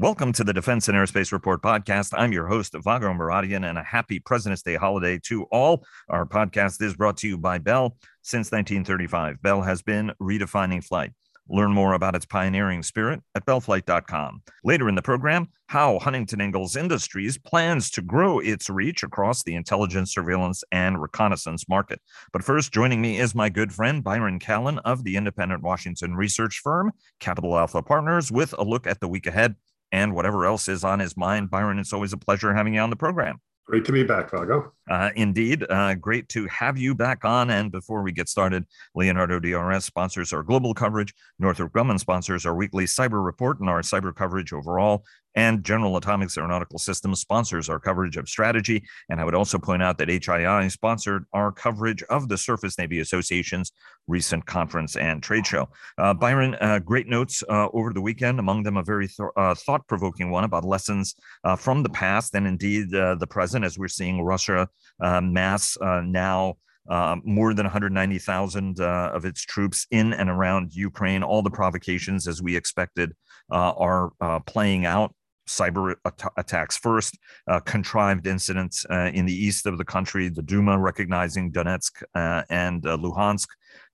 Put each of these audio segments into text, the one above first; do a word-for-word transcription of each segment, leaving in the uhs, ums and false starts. Welcome to the Defense and Aerospace Report podcast. I'm your host, Vago Muradian, and a happy President's Day holiday to all. Our podcast is brought to you by Bell. Since nineteen thirty-five, Bell has been redefining flight. Learn more about its pioneering spirit at bell flight dot com. Later in the program, how Huntington Ingalls Industries plans to grow its reach across the intelligence, surveillance, and reconnaissance market. But first, joining me is my good friend Byron Callan of the independent Washington research firm Capital Alpha Partners with a look at the week ahead and whatever else is on his mind. Byron, it's always a pleasure having you on the program. Great to be back, Vago. Uh, indeed. Uh, great to have you back on. And before we get started, Leonardo D R S sponsors our global coverage. Northrop Grumman sponsors our weekly cyber report and our cyber coverage overall. And General Atomics Aeronautical Systems sponsors our coverage of strategy. And I would also point out that H I I sponsored our coverage of the Surface Navy Association's recent conference and trade show. Uh, Byron, uh, great notes uh, over the weekend, among them a very th- uh, thought-provoking one about lessons uh, from the past and indeed uh, the present, as we're seeing Russia uh, mass uh, now uh, more than one hundred ninety thousand uh, of its troops in and around Ukraine. All the provocations, as we expected, uh, are uh, playing out. Cyber at- attacks first, uh, contrived incidents uh, in the east of the country, the Duma recognizing Donetsk uh, and uh, Luhansk,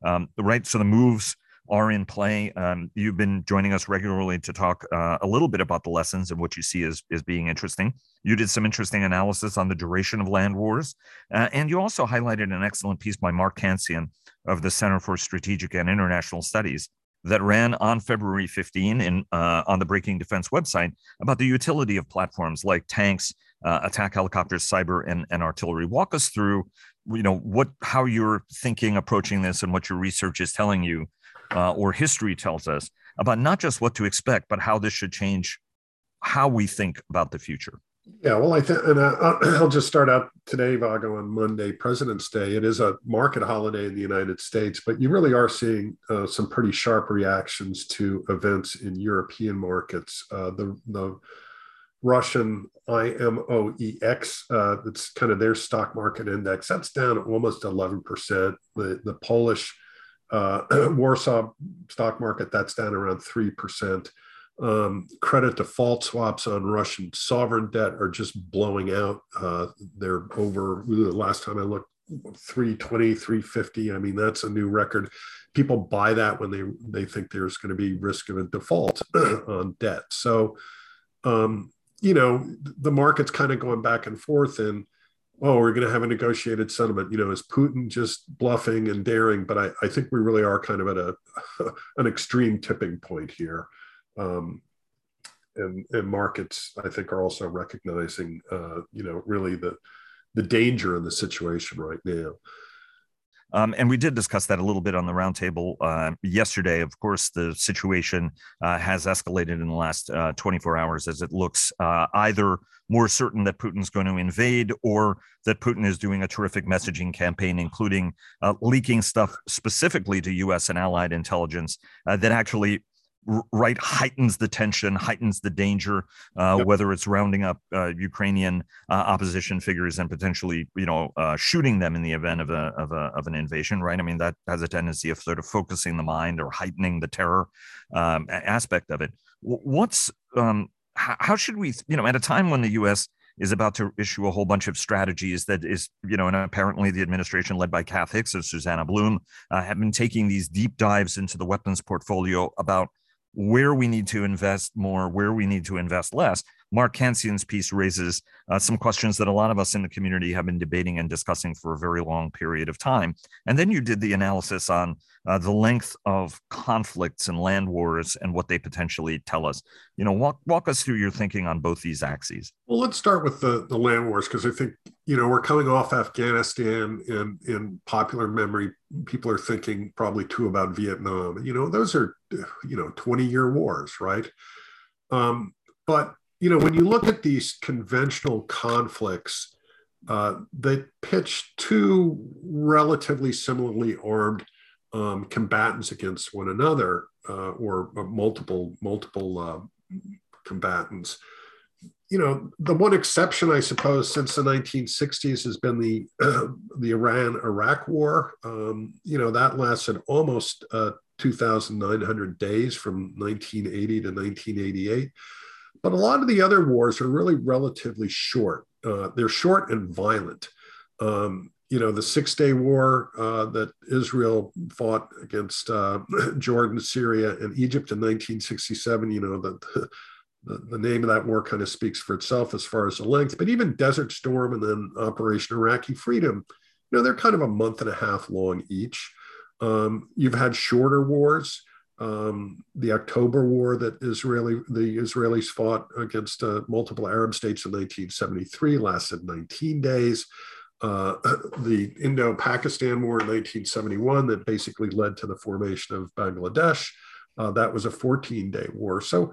um, right? So the moves are in play. Um, you've been joining us regularly to talk uh, a little bit about the lessons and what you see as, as being interesting. You did some interesting analysis on the duration of land wars. Uh, and you also highlighted an excellent piece by Mark Kansian of the Center for Strategic and International Studies that ran on February fifteenth in, uh, on the Breaking Defense website about the utility of platforms like tanks, uh, attack helicopters, cyber, and, and artillery. Walk us through, you know, what how you're thinking, approaching this, and what your research is telling you Uh, or history tells us about not just what to expect, but how this should change how we think about the future. Yeah, well, I think, and uh, I'll just start out today, Vago, on Monday, President's Day. It is a market holiday in the United States, but you really are seeing uh, some pretty sharp reactions to events in European markets. Uh, the the Russian I M O E X, uh, it's kind of their stock market index, that's down almost eleven percent. The, the Polish Uh, Warsaw stock market, that's down around three percent. Um, credit default swaps on Russian sovereign debt are just blowing out. Uh, they're over, the last time I looked, three twenty, three fifty. I mean, that's a new record. People buy that when they, they think there's going to be risk of a default on debt. So, um, you know, the market's kind of going back and forth, and oh, we're going to have a negotiated settlement. You know, is Putin just bluffing and daring? But I, I think we really are kind of at a an extreme tipping point here. Um, and, and markets, I think, are also recognizing, uh, you know, really the, the danger in the situation right now. Um, and we did discuss that a little bit on the roundtable uh, yesterday. Of course, the situation uh, has escalated in the last uh, twenty-four hours as it looks uh, either more certain that Putin's going to invade or that Putin is doing a terrific messaging campaign, including uh, leaking stuff specifically to U S and allied intelligence uh, that actually right heightens the tension, heightens the danger, uh, yep. whether it's rounding up uh, Ukrainian uh, opposition figures and potentially, you know, uh, shooting them in the event of a, of a of an invasion. Right. I mean, that has a tendency of sort of focusing the mind or heightening the terror um, aspect of it. What's um, how should we, you know, at a time when the U S is about to issue a whole bunch of strategies that is, you know, and apparently the administration led by Kath Hicks and Susanna Bloom uh, have been taking these deep dives into the weapons portfolio about where we need to invest more, where we need to invest less. Mark Kansian's piece raises uh, some questions that a lot of us in the community have been debating and discussing for a very long period of time. And then you did the analysis on uh, the length of conflicts and land wars and what they potentially tell us. You know, walk walk us through your thinking on both these axes. Well, let's start with the, the land wars, because I think, you know, we're coming off Afghanistan, and in popular memory, people are thinking probably too about Vietnam. You know, those are, you know, twenty-year wars, right? Um, but, you know, when you look at these conventional conflicts, uh, they pitch two relatively similarly armed um, combatants against one another, uh, or multiple, multiple uh, combatants. You know, the one exception, I suppose, since the nineteen sixties has been the uh, the Iran-Iraq War. Um, you know, that lasted almost uh, two thousand nine hundred days from nineteen eighty to nineteen eighty-eight. But a lot of the other wars are really relatively short. Uh, they're short and violent. Um, you know, the Six-Day War uh, that Israel fought against uh, Jordan, Syria, and Egypt in nineteen sixty-seven, you know, the, the, the name of that war kind of speaks for itself as far as the length. But even Desert Storm and then Operation Iraqi Freedom, you know, they're kind of a month and a half long each. Um, you've had shorter wars. Um, the October War that Israeli, the Israelis fought against uh, multiple Arab states in nineteen seventy-three lasted nineteen days. Uh, the Indo-Pakistan War in nineteen seventy-one that basically led to the formation of Bangladesh, uh, that was a fourteen-day war. So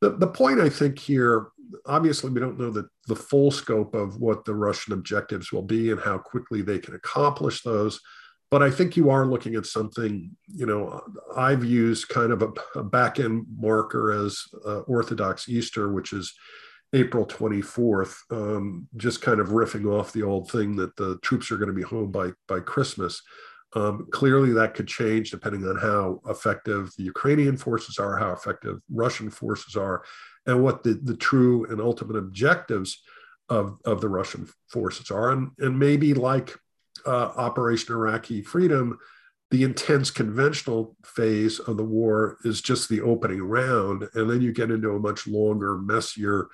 the, the point I think here, obviously we don't know the, the full scope of what the Russian objectives will be and how quickly they can accomplish those. But I think you are looking at something, you know, I've used kind of a, a back-end marker as uh, Orthodox Easter, which is April twenty-fourth, um, just kind of riffing off the old thing that the troops are going to be home by, by Christmas. Um, clearly, that could change depending on how effective the Ukrainian forces are, how effective Russian forces are, and what the, the true and ultimate objectives of, of the Russian forces are. And, and maybe like Uh, Operation Iraqi Freedom, the intense conventional phase of the war is just the opening round, and then you get into a much longer, messier,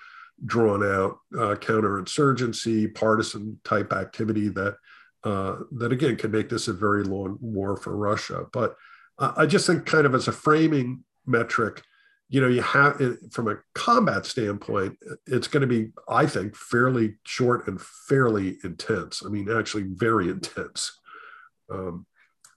drawn-out uh, counterinsurgency, partisan-type activity that, uh, that again, can make this a very long war for Russia. But uh, I just think kind of as a framing metric, you know, you have, from a combat standpoint, it's going to be, I think, fairly short and fairly intense. I mean, actually very intense. Um,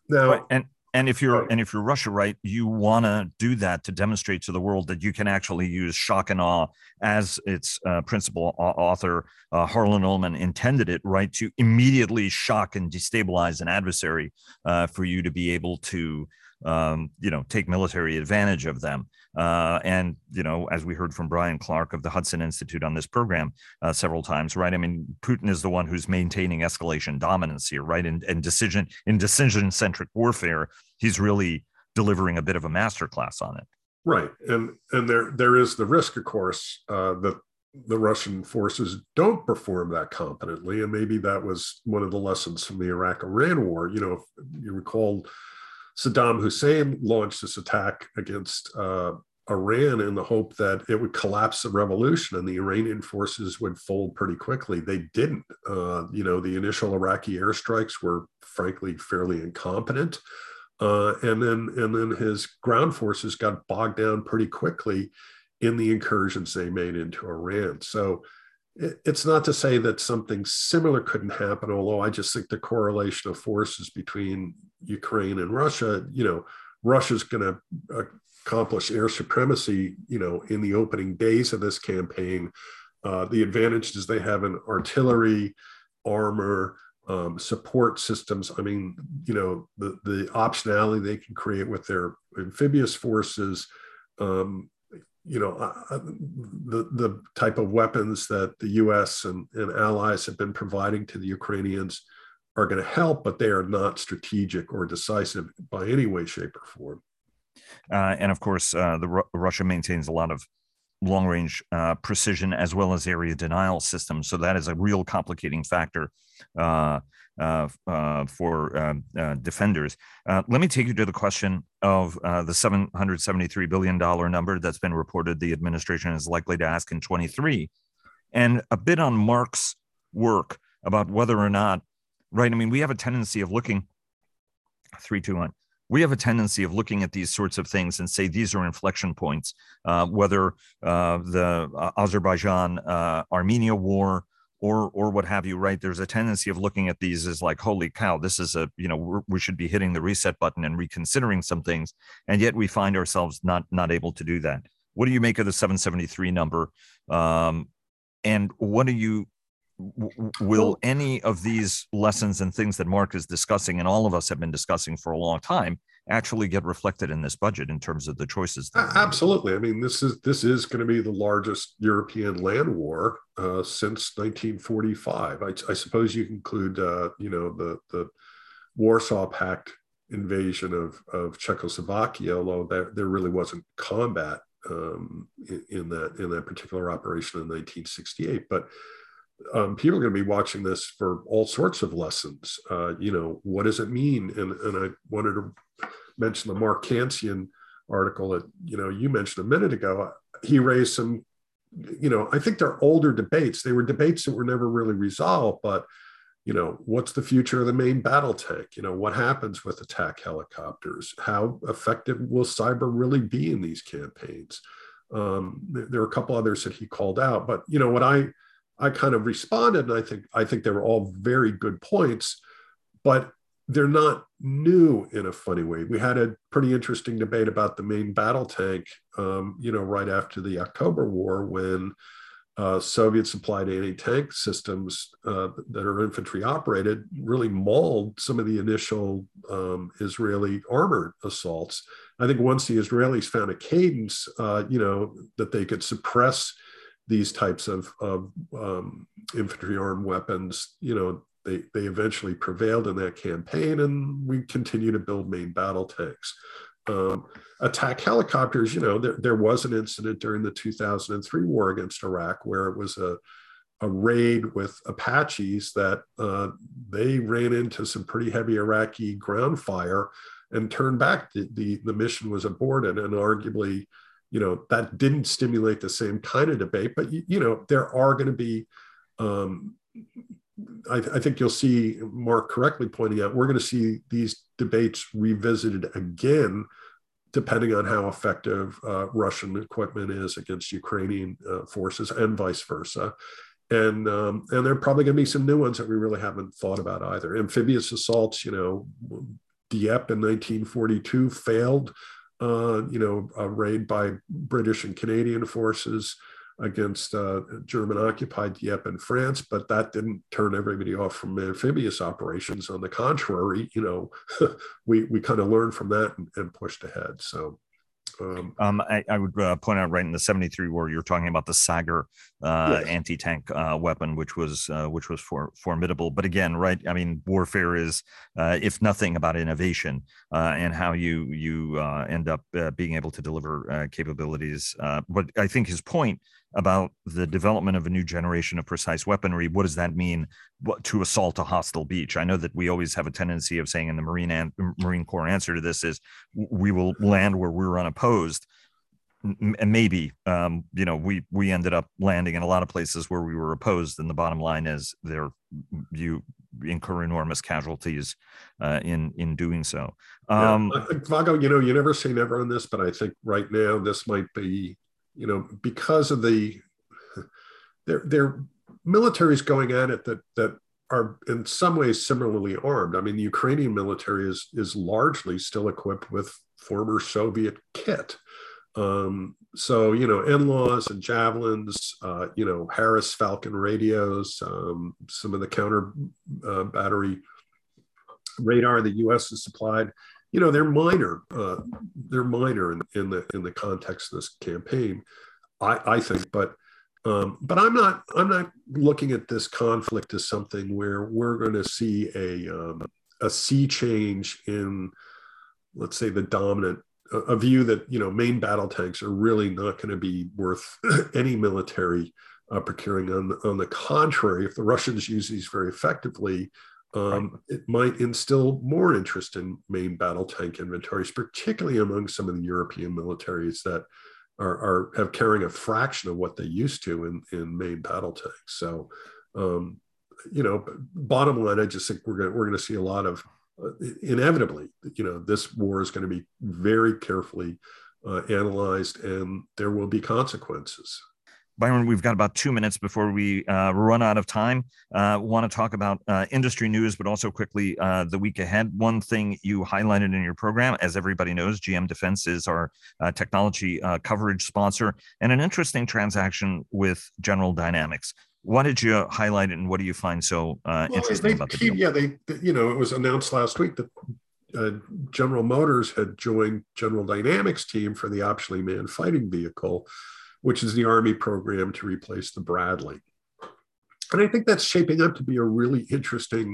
now, right. and and if you're right. and if you're Russia, right, you want to do that to demonstrate to the world that you can actually use shock and awe, as its uh, principal author uh, Harlan Ullman intended it, right, to immediately shock and destabilize an adversary uh, for you to be able to. Um, you know, take military advantage of them. Uh, and, you know, as we heard from Brian Clark of the Hudson Institute on this program uh, several times, right? I mean, Putin is the one who's maintaining escalation dominance here, right? And, and decision in decision-centric warfare, he's really delivering a bit of a masterclass on it. Right. And and there there is the risk, of course, uh, that the Russian forces don't perform that competently. And maybe that was one of the lessons from the Iraq-Iran war. You know, if you recall, Saddam Hussein launched this attack against uh, Iran in the hope that it would collapse the revolution and the Iranian forces would fold pretty quickly. They didn't. Uh, you know, the initial Iraqi airstrikes were frankly fairly incompetent. Uh, and then, and then his ground forces got bogged down pretty quickly in the incursions they made into Iran. So it, it's not to say that something similar couldn't happen, although I just think the correlation of forces between Ukraine and Russia, you know, Russia's going to accomplish air supremacy, you know, in the opening days of this campaign. Uh, the advantages they have in artillery, armor, um, support systems. I mean, you know, the, the optionality they can create with their amphibious forces, um, you know, uh, the, the type of weapons that the U S and, and allies have been providing to the Ukrainians are going to help, but they are not strategic or decisive by any way, shape, or form. Uh, and of course, uh, the Ru- Russia maintains a lot of long-range uh, precision as well as area denial systems, so that is a real complicating factor uh, uh, uh, for uh, uh, defenders. Uh, let me take you to the question of uh, the seven hundred seventy-three billion dollars number that's been reported the administration is likely to ask in twenty-three, and a bit on Mark's work about whether or not. Right. I mean, we have a tendency of looking three, two, one. We have a tendency of looking at these sorts of things and say these are inflection points, uh, whether uh, the uh, Azerbaijan uh, Armenia war or or what have you. Right. There's a tendency of looking at these as like, holy cow, this is a, you know, we're, we should be hitting the reset button and reconsidering some things. And yet we find ourselves not not able to do that. What do you make of the seven seventy-three number? Um, and what do you Will any of these lessons and things that Mark is discussing and all of us have been discussing for a long time actually get reflected in this budget in terms of the choices? Absolutely. I mean, this is this is going to be the largest European land war uh, since nineteen forty-five. I, I suppose you include, uh, you know, the the Warsaw Pact invasion of of Czechoslovakia, although there there really wasn't combat um, in that in that particular operation in nineteen sixty-eight. But um, people are going to be watching this for all sorts of lessons. Uh, you know, what does it mean? And and I wanted to mention the Mark Kansian article that you know you mentioned a minute ago. He raised some, you know, I think they're older debates. They were debates that were never really resolved, but you know, what's the future of the main battle tank? You know, what happens with attack helicopters? How effective will cyber really be in these campaigns? Um, there are a couple others that he called out, but you know, what I I kind of responded, and I think I think they were all very good points, but they're not new in a funny way. We had a pretty interesting debate about the main battle tank, um, you know, right after the October War, when Uh, Soviet supplied anti-tank systems uh, that are infantry operated really mauled some of the initial um, Israeli armored assaults. I think once the Israelis found a cadence, uh, you know, that they could suppress these types of, of um, infantry armed weapons, you know, they, they eventually prevailed in that campaign, and we continue to build main battle tanks. Um, attack helicopters, you know, there, there was an incident during the two thousand three war against Iraq where it was a, a raid with Apaches that uh, they ran into some pretty heavy Iraqi ground fire and turned back. The, the, the mission was aborted, and arguably, you know, that didn't stimulate the same kind of debate. But, you, you know, there are going to be, um, I, I think you'll see Mark correctly pointing out, we're going to see these debates revisited again, depending on how effective uh, Russian equipment is against Ukrainian uh, forces, and vice versa. And, um, and there are probably going to be some new ones that we really haven't thought about either. Amphibious assaults, you know, Dieppe in nineteen forty-two failed, uh, you know, a raid by British and Canadian forces against uh, German-occupied Dieppe in France, but that didn't turn everybody off from amphibious operations. On the contrary, you know, we, we kind of learned from that and, and pushed ahead. So um, um, I, I would uh, point out right in the seventy-three war, you're talking about the Sagr uh, yes. anti-tank uh, weapon, which was uh, which was for, formidable. But again, right, I mean, warfare is, uh, if nothing, about innovation uh, and how you, you uh, end up uh, being able to deliver uh, capabilities. Uh, but I think his point about the development of a new generation of precise weaponry, what does that mean to assault a hostile beach? I know that we always have a tendency of saying in the Marine an- Marine Corps answer to this is, we will land where we're unopposed. And maybe, um, you know, we we ended up landing in a lot of places where we were opposed, and the bottom line is there you incur enormous casualties uh, in in doing so. Um, yeah. Vago, you know, you never say never on this, but I think right now this might be, you know, because of the, their, their militaries going at it that that are in some ways similarly armed. I mean, the Ukrainian military is is largely still equipped with former Soviet kit. Um, so, you know, in-laws and javelins, uh, you know, Harris Falcon radios, um, some of the counter uh, battery radar the U S has supplied. You know, they're minor. Uh, they're minor in, in the in the context of this campaign, I, I think. But um, but I'm not I'm not looking at this conflict as something where we're going to see a um, a sea change in, let's say, the dominant a, a view that you know main battle tanks are really not going to be worth any military uh, procuring. On on the contrary, if the Russians use these very effectively, Um, it might instill more interest in main battle tank inventories, particularly among some of the European militaries that are, are have carrying a fraction of what they used to in, in main battle tanks. So, um, you know, bottom line, I just think we're going we're going to see a lot of uh, inevitably, you know, this war is going to be very carefully uh, analyzed, and there will be consequences. Byron, we've got about two minutes before we uh, run out of time. Uh, want to talk about uh, industry news, but also quickly uh, the week ahead. One thing you highlighted in your program, as everybody knows, G M Defense is our uh, technology uh, coverage sponsor, and an interesting transaction with General Dynamics. What did you highlight, and what do you find so uh, well, interesting they, about the deal? Yeah, they, you know, it was announced last week that uh, General Motors had joined General Dynamics' team for the Optionally Manned Fighting Vehicle, which is the Army program to replace the Bradley. And I think that's shaping up to be a really interesting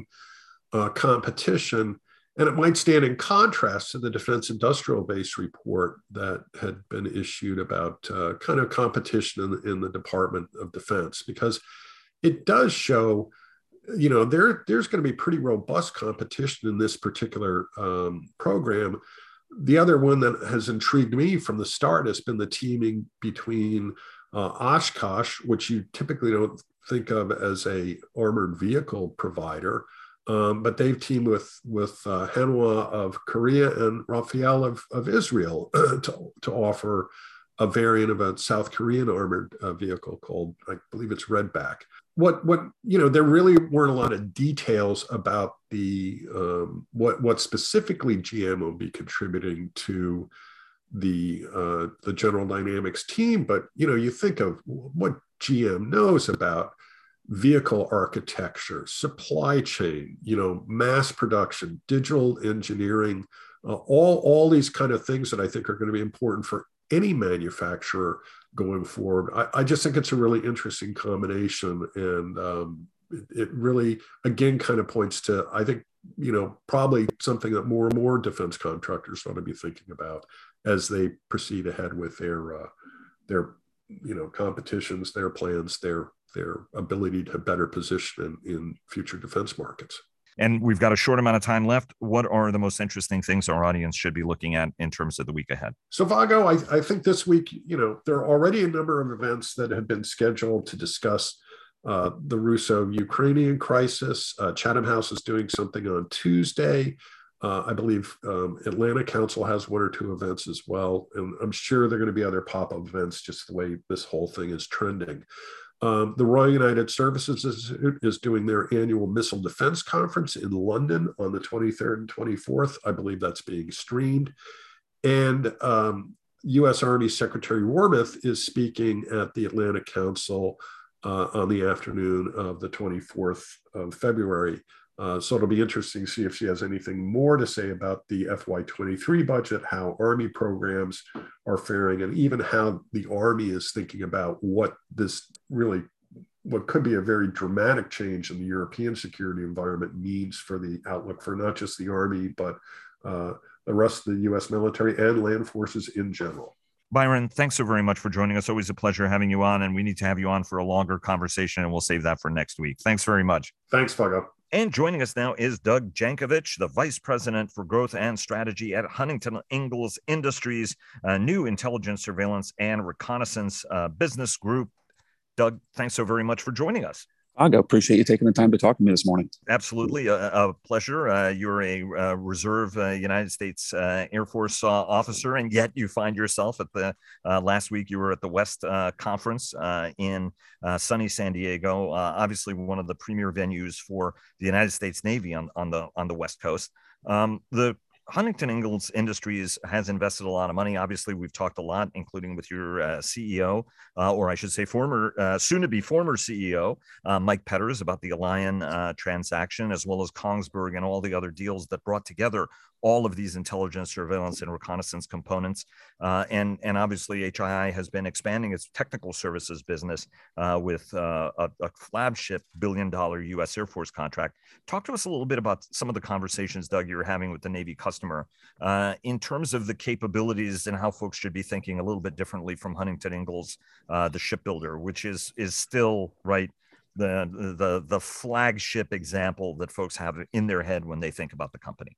uh, competition. And it might stand in contrast to the defense industrial base report that had been issued about uh, kind of competition in the, in the Department of Defense, because it does show, you know, there, there's going to be pretty robust competition in this particular um, program. The other one that has intrigued me from the start has been the teaming between uh, Oshkosh, which you typically don't think of as a armored vehicle provider, Um, but they've teamed with, with uh, Hanwha of Korea and Rafael of, of Israel to, to offer a variant of a South Korean armored uh, vehicle called, I believe it's Redback. What, what, you know, there really weren't a lot of details about the, um, what, what specifically G M will be contributing to the, uh, the General Dynamics team. But, you know, you think of what G M knows about vehicle architecture, supply chain, you know, mass production, digital engineering, uh, all, all these kind of things that I think are going to be important for any manufacturer going forward. I, I just think it's a really interesting combination. And um, it, it really, again, kind of points to, I think, you know, probably something that more and more defense contractors ought to be thinking about as they proceed ahead with their, uh, their, you know, competitions, their plans, their their ability to better position in, in future defense markets. And we've got a short amount of time left. What are the most interesting things our audience should be looking at in terms of the week ahead? So Vago, I, I think this week, you know, there are already a number of events that have been scheduled to discuss uh, the Russo-Ukrainian crisis. Uh, Chatham House is doing something on Tuesday. Uh, I believe um, Atlanta Council has one or two events as well. And I'm sure there are going to be other pop-up events just the way this whole thing is trending. Um, the Royal United Services Institute is doing their annual Missile Defense Conference in London on the twenty-third and twenty-fourth. I believe that's being streamed. And um, U S Army Secretary Wormuth is speaking at the Atlanta Council uh, on the afternoon of the twenty-fourth of February. Uh, so it'll be interesting to see if she has anything more to say about the F Y twenty-three budget, how Army programs are faring, and even how the Army is thinking about what this really, what could be a very dramatic change in the European security environment means for the outlook for not just the Army, but uh, the rest of the U S military and land forces in general. Byron, thanks so very much for joining us. Always a pleasure having you on, and we need to have you on for a longer conversation, and we'll save that for next week. Thanks very much. Thanks, Vago. And joining us now is Doug Jankovic, the Vice President for Growth and Strategy at Huntington Ingalls Industries, a new intelligence, surveillance, and reconnaissance uh, business group. Doug, thanks so very much for joining us. Vago, appreciate you taking the time to talk to me this morning. Absolutely. A, a pleasure. Uh, you're a uh, reserve uh, United States uh, Air Force uh, officer, and yet you find yourself at the uh, last week you were at the West uh, Conference uh, in uh, sunny San Diego, uh, obviously one of the premier venues for the United States Navy on, on, the, on the West Coast. Um, the Huntington Ingalls Industries has invested a lot of money. Obviously, we've talked a lot, including with your uh, C E O, uh, or I should say former, uh, soon-to-be former C E O, uh, Mike Petters, about the Alion uh, transaction, as well as Kongsberg and all the other deals that brought together all of these intelligence, surveillance, and reconnaissance components. Uh, and, and obviously, H I I has been expanding its technical services business uh, with uh, a, a flagship billion dollar U S Air Force contract. Talk to us a little bit about some of the conversations, Doug, you're having with the Navy customer uh, in terms of the capabilities and how folks should be thinking a little bit differently from Huntington Ingalls, uh, the shipbuilder, which is is still, right, the, the, the flagship example that folks have in their head when they think about the company.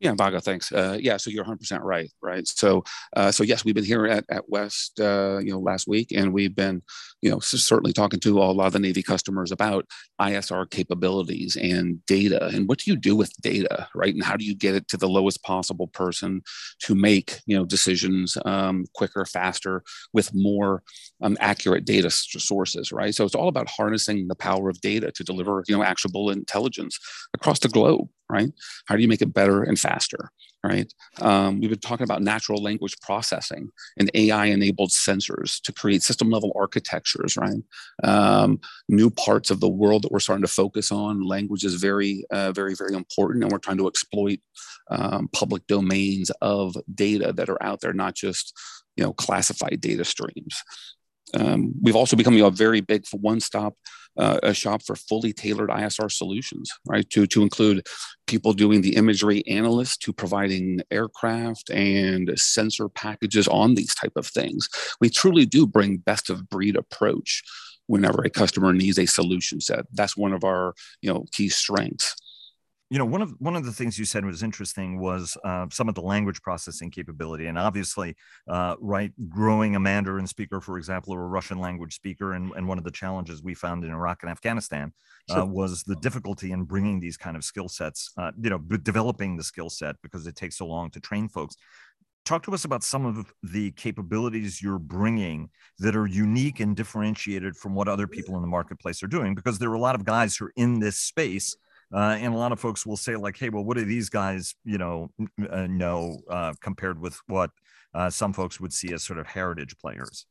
Yeah, Vago, thanks. Uh, yeah, so you're one hundred percent right, right? So, uh, so yes, we've been here at, at West, uh, you know, last week, and we've been, you know, certainly talking to a lot of the Navy customers about I S R capabilities and data, and what do you do with data, right? And how do you get it to the lowest possible person to make, you know, decisions um, quicker, faster, with more um, accurate data sources, right? So it's all about harnessing the power of data to deliver, you know, actionable intelligence across the globe, right? How do you make it better and faster, right? Um, we've been talking about natural language processing and A I-enabled sensors to create system-level architectures, right? Um, new parts of the world that we're starting to focus on. Language is very, uh, very, very important, and we're trying to exploit um, public domains of data that are out there, not just, you know, classified data streams. Um, we've also become you know, a very big one-stop uh, a shop for fully tailored I S R solutions, right? To, to include people doing the imagery analyst to providing aircraft and sensor packages on these type of things. We truly do bring best of breed approach whenever a customer needs a solution set. That's one of our you know, key strengths. You know, one of one of the things you said was interesting was uh, some of the language processing capability. And obviously, uh, right, growing a Mandarin speaker, for example, or a Russian language speaker, and, and one of the challenges we found in Iraq and Afghanistan uh, was the difficulty in bringing these kind of skill sets, uh, you know, developing the skill set because it takes so long to train folks. Talk to us about some of the capabilities you're bringing that are unique and differentiated from what other people in the marketplace are doing, because there are a lot of guys who are in this space. Uh, and a lot of folks will say, like, hey, well, what do these guys, you know, uh, know uh, compared with what uh, some folks would see as sort of heritage players?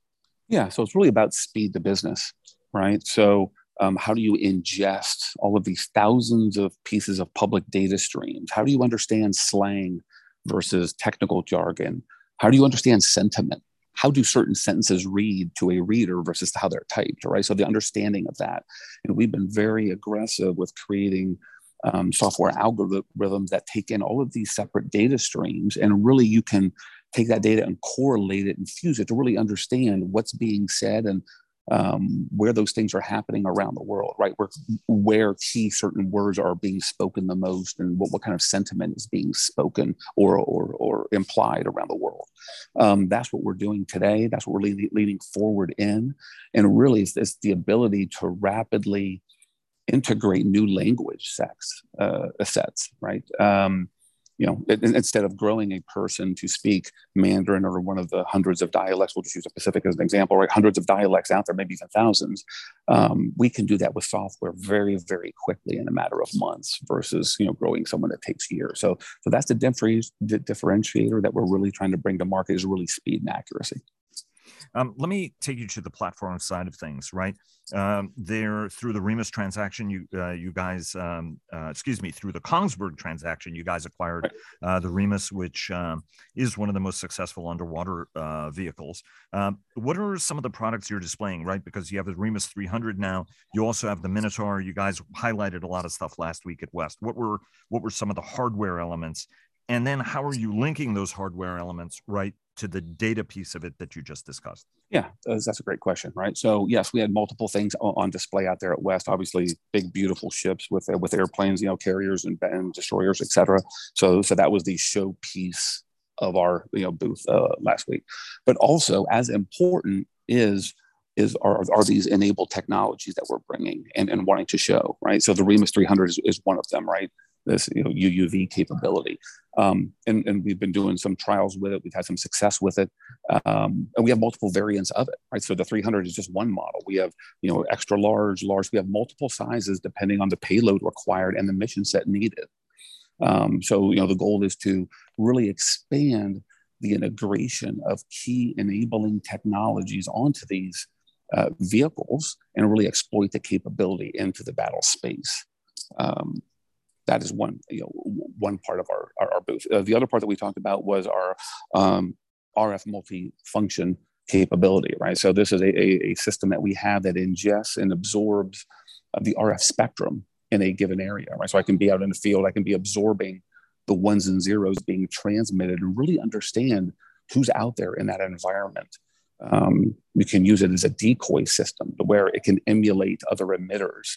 Yeah. So it's really about speed to business, right? So um, how do you ingest all of these thousands of pieces of public data streams? How do you understand slang versus technical jargon? How do you understand sentiment? How do certain sentences read to a reader versus how they're typed, right? So the understanding of that. And we've been very aggressive with creating um, software algorithms that take in all of these separate data streams. And really you can take that data and correlate it and fuse it to really understand what's being said and um, where those things are happening around the world, right? Where, where key certain words are being spoken the most and what, what kind of sentiment is being spoken or, or, or implied around the world. Um, that's what we're doing today. That's what we're leading, leading forward in. And really it's, it's the ability to rapidly integrate new language sets, uh, sets, right? Um, You know, instead of growing a person to speak Mandarin or one of the hundreds of dialects, we'll just use the Pacific as an example, right? Hundreds of dialects out there, maybe even thousands. Um, we can do that with software very, very quickly in a matter of months versus, you know, growing someone that takes years. So, so that's the differentiator that we're really trying to bring to market is really speed and accuracy. Um, let me take you to the platform side of things, right? Um, there, through the Remus transaction, you uh, you guys, um, uh, excuse me, through the Kongsberg transaction, you guys acquired uh, the Remus, which um, is one of the most successful underwater uh, vehicles. Um, what are some of the products you're displaying, right? Because you have the Remus three hundred now. You also have the Minotaur. You guys highlighted a lot of stuff last week at West. What were what were some of the hardware elements? And then how are you linking those hardware elements, right, to the data piece of it that you just discussed? Yeah, that's a great question, right? So yes, we had multiple things on display out there at West, obviously big, beautiful ships with uh, with airplanes, you know, carriers and, and destroyers, et cetera. So, so that was the showpiece of our you know booth uh, last week. But also as important is Is are, are these enabled technologies that we're bringing and, and wanting to show, right? So the Remus three hundred is, is one of them, right? This you know, U U V capability. Um, and, and we've been doing some trials with it. We've had some success with it. Um, and we have multiple variants of it, right? So the three hundred is just one model. We have, you know, extra large, large. We have multiple sizes depending on the payload required and the mission set needed. Um, so, you know, the goal is to really expand the integration of key enabling technologies onto these Uh, vehicles and really exploit the capability into the battle space. Um, that is one, you know, one part of our, our, our booth. Uh, the other part that we talked about was our um, R F multifunction capability, right? So this is a, a, a system that we have that ingests and absorbs uh, the R F spectrum in a given area, right? So I can be out in the field, I can be absorbing the ones and zeros being transmitted and really understand who's out there in that environment. Um, we can use it as a decoy system where it can emulate other emitters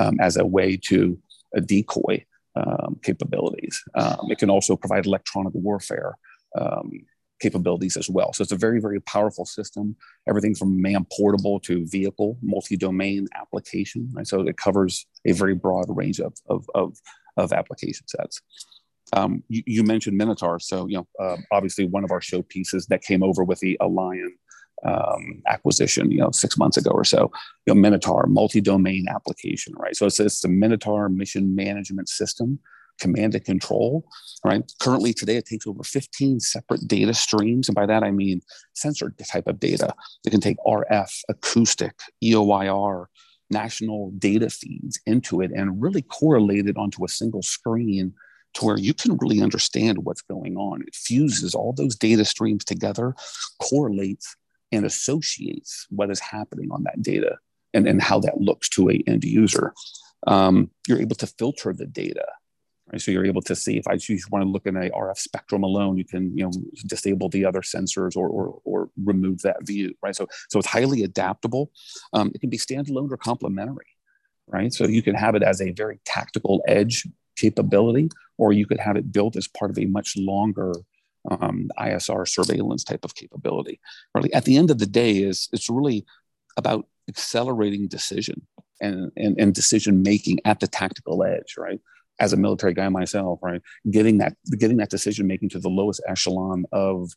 um, as a way to a decoy um, capabilities. Um, it can also provide electronic warfare um, capabilities as well. So it's a very, very powerful system, everything from man portable to vehicle, multi-domain application. Right? So it covers a very broad range of, of, of, of application sets. Um, you, you mentioned Minotaur. So, you know, uh, obviously one of our showpieces that came over with the Alion um, acquisition, you know, six months ago or so, you know, Minotaur, multi-domain application, right? So it's, it's the Minotaur mission management system, command and control, right? Currently today, it takes over fifteen separate data streams. And by that, I mean sensor type of data. It can take R F, acoustic, E O I R, national data feeds into it and really correlate it onto a single screen to where you can really understand what's going on. It fuses all those data streams together, correlates and associates what is happening on that data and, and how that looks to a end user. Um, you're able to filter the data. Right? So you're able to see if I just want to look in a R F spectrum alone, you can you know disable the other sensors or or, or remove that view. Right. So so it's highly adaptable. Um, it can be standalone or complementary. Right. So you can have it as a very tactical edge capability, or you could have it built as part of a much longer um, I S R surveillance type of capability. Really, at the end of the day, is it's really about accelerating decision and, and, and decision making at the tactical edge. Right. As a military guy myself, right, getting that getting that decision making to the lowest echelon of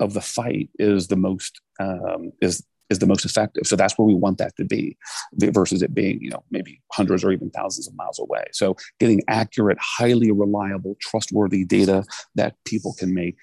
of the fight is the most um, is is the most effective. So that's where we want that to be, versus it being you know maybe hundreds or even thousands of miles away. So getting accurate, highly reliable, trustworthy data that people can make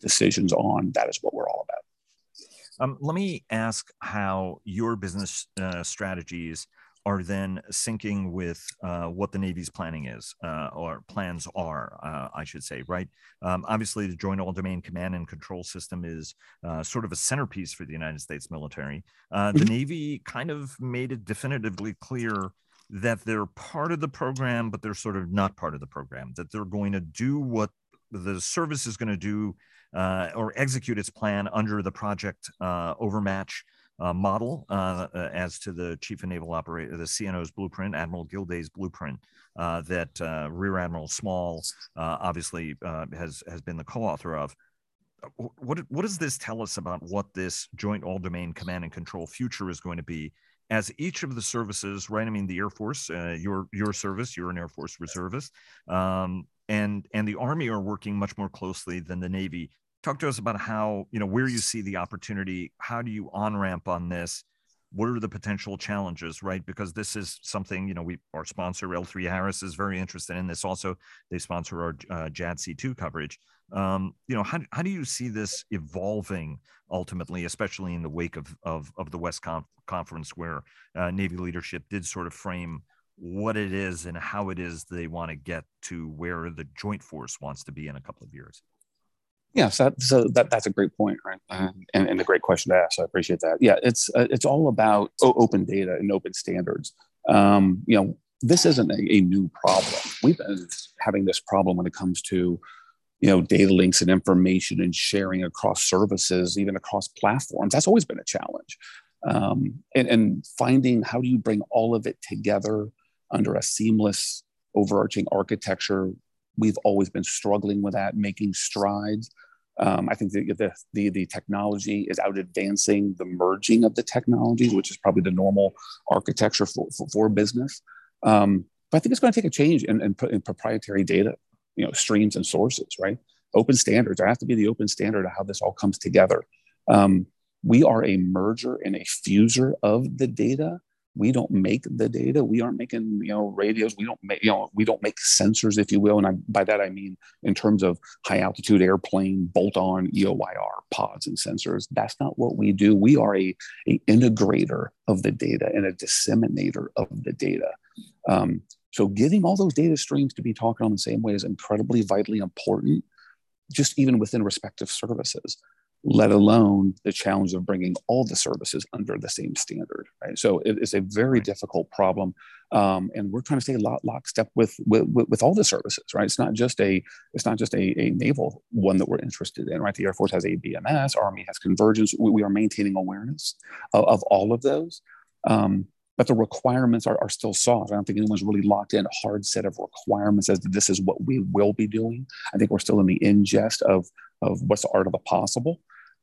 decisions on, that is what we're all about. Um, let me ask how your business uh, strategies are then syncing with uh, what the Navy's planning is, uh, or plans are, uh, I should say, right? Um, obviously, the Joint All-Domain Command and Control System is uh, sort of a centerpiece for the United States military. Uh, the Navy kind of made it definitively clear that they're part of the program, but they're sort of not part of the program, that they're going to do what the service is going to do uh, or execute its plan under the Project uh, Overmatch Uh, model uh, uh, as to the Chief of Naval Operator, the C N O's blueprint, Admiral Gilday's blueprint, uh, that uh, Rear Admiral Small uh, obviously uh, has has been the co-author of. What what does this tell us about what this Joint All-Domain Command and Control future is going to be? As each of the services, right? I mean, the Air Force, uh, your your service, you're an Air Force reservist, um, and and the Army are working much more closely than the Navy. Talk to us about how, you know, where you see the opportunity, how do you on-ramp on this? What are the potential challenges, right? Because this is something, you know, we, our sponsor, L three Harris, is very interested in this also. They sponsor our uh, J A D C two coverage. Um, you know, how, how do you see this evolving ultimately, especially in the wake of, of, of the West Conf- Conference where uh, Navy leadership did sort of frame what it is and how it is they want to get to where the joint force wants to be in a couple of years? Yeah, so, that, so that, that's a great point, right? Uh, and, and a great question to ask. So I appreciate that. Yeah, it's uh, it's all about open data and open standards. Um, you know, this isn't a, a new problem. We've been having this problem when it comes to, you know, data links and information and sharing across services, even across platforms. That's always been a challenge. Um, and, and finding how do you bring all of it together under a seamless, overarching architecture. We've always been struggling with that, making strides. Um, I think the the, the the technology is out advancing the merging of the technologies, which is probably the normal architecture for, for, for business. Um, but I think it's going to take a change in, in, in proprietary data, you know, streams and sources, right? Open standards. There has to be the open standard of how this all comes together. Um, we are a merger and a fuser of the data. We don't make the data. We aren't making, you know, radios. We don't make, you know, we don't make sensors, if you will. And I, by that, I mean, in terms of high altitude airplane, bolt on E O I R pods and sensors, that's not what we do. We are a, a integrator of the data and a disseminator of the data. Um, so getting all those data streams to be talking on the same way is incredibly vitally important, just even within respective services, let alone the challenge of bringing all the services under the same standard, right? So it, it's a very difficult problem. Um, and we're trying to stay lock, lockstep with, with, with all the services, right? It's not just a, it's not just a, a naval one that we're interested in, right? The Air Force has A B M S, Army has convergence. We, we are maintaining awareness of, of all of those. Um, but the requirements are, are still soft. I don't think anyone's really locked in a hard set of requirements as to this is what we will be doing. I think we're still in the ingest of, of what's the art of the possible.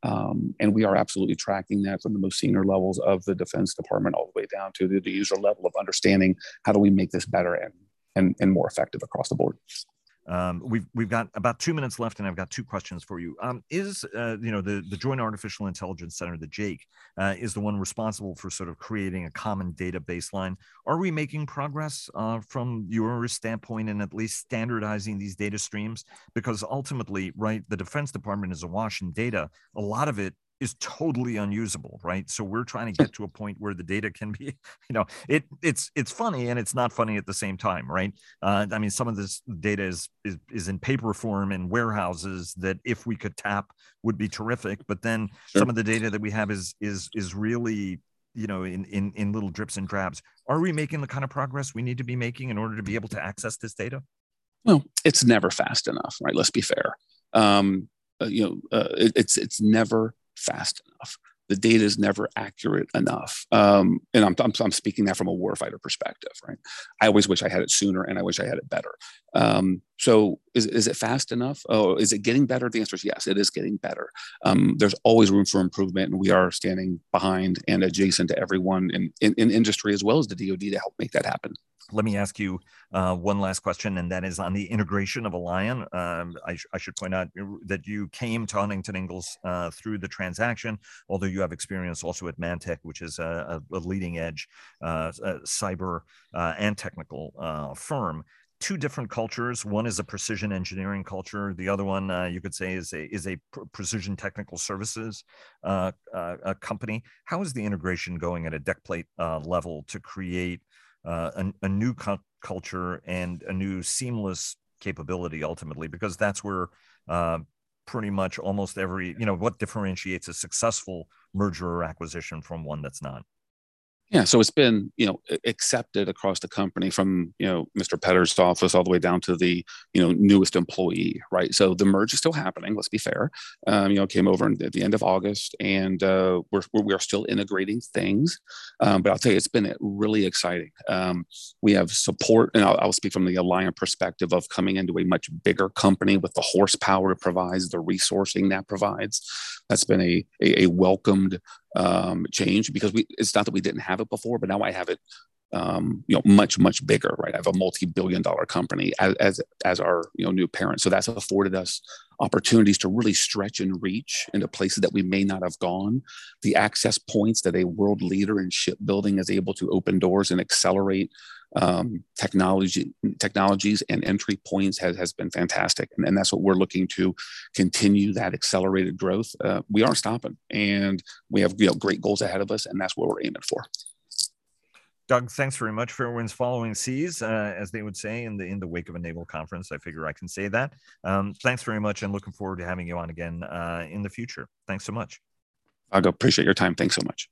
Um, and we are absolutely tracking that from the most senior levels of the Defense Department all the way down to the, the user level of understanding how do we make this better and and, and more effective across the board. Um, we've we've got about two minutes left, and I've got two questions for you. Um, is uh, you know the the Joint Artificial Intelligence Center, the J A I C, uh, is the one responsible for sort of creating a common data baseline? Are we making progress uh, from your standpoint in at least standardizing these data streams? Because ultimately, right, the Defense Department is awash in data. A lot of it is totally unusable, right? So we're trying to get to a point where the data can be, you know, it it's it's funny and it's not funny at the same time, right? Uh, I mean, some of this data is, is is in paper form in warehouses that if we could tap would be terrific. But then sure. some of the data that we have is is is really, you know, in in in little drips and drabs. Are we making the kind of progress we need to be making in order to be able to access this data? Well, it's never fast enough, right? Let's be fair. Um, uh, you know, uh, it, it's it's never. fast enough. The data is never accurate enough. Um, and I'm, I'm, I'm speaking that from a warfighter perspective, right? I always wish I had it sooner and I wish I had it better. Um, so is, is it fast enough? Oh, is it getting better? The answer is yes, it is getting better. Um, there's always room for improvement, and we are standing behind and adjacent to everyone in, in, in industry as well as the D O D to help make that happen. Let me ask you uh, one last question, and that is on the integration of Alion. Um, I, sh- I should point out that you came to Huntington Ingalls uh, through the transaction, although you have experience also at Mantec, which is a, a leading edge uh, a cyber uh, and technical uh, firm. Two different cultures. One is a precision engineering culture. The other one, uh, you could say, is a is a pr- precision technical services uh, uh, a company. How is the integration going at a deck plate uh, level to create Uh, a, a new cu- culture and a new seamless capability ultimately, because that's where uh, pretty much almost every, you know, what differentiates a successful merger or acquisition from one that's not? Yeah, so it's been, you know, accepted across the company from, you know, Mister Petters' office all the way down to the, you know, newest employee, right? So the merge is still happening, let's be fair. Um, you know, came over at the end of August, and uh, we're, we're still integrating things. Um, but I'll tell you, it's been really exciting. Um, we have support, and I'll, I'll speak from the Alion perspective of coming into a much bigger company with the horsepower it provides, the resourcing that provides. That's been a, a, a welcomed um, change, because we, it's not that we didn't have it before, but now I have it, um, you know, much, much bigger, right? I have a multi-billion dollar company as, as, as our, you know, new parent. So that's afforded us opportunities to really stretch and reach into places that we may not have gone. The access points that a world leader in shipbuilding is able to open doors and accelerate um, technology, technologies and entry points has, has been fantastic. And, and that's what we're looking to continue, that accelerated growth. Uh, we aren't stopping, and we have, you know, great goals ahead of us, and that's what we're aiming for. Doug, thanks very much. Fair winds, following seas, uh, as they would say in the in the wake of a naval conference. I figure I can say that. Um, thanks very much, and looking forward to having you on again uh, in the future. Thanks so much. I appreciate your time. Thanks so much.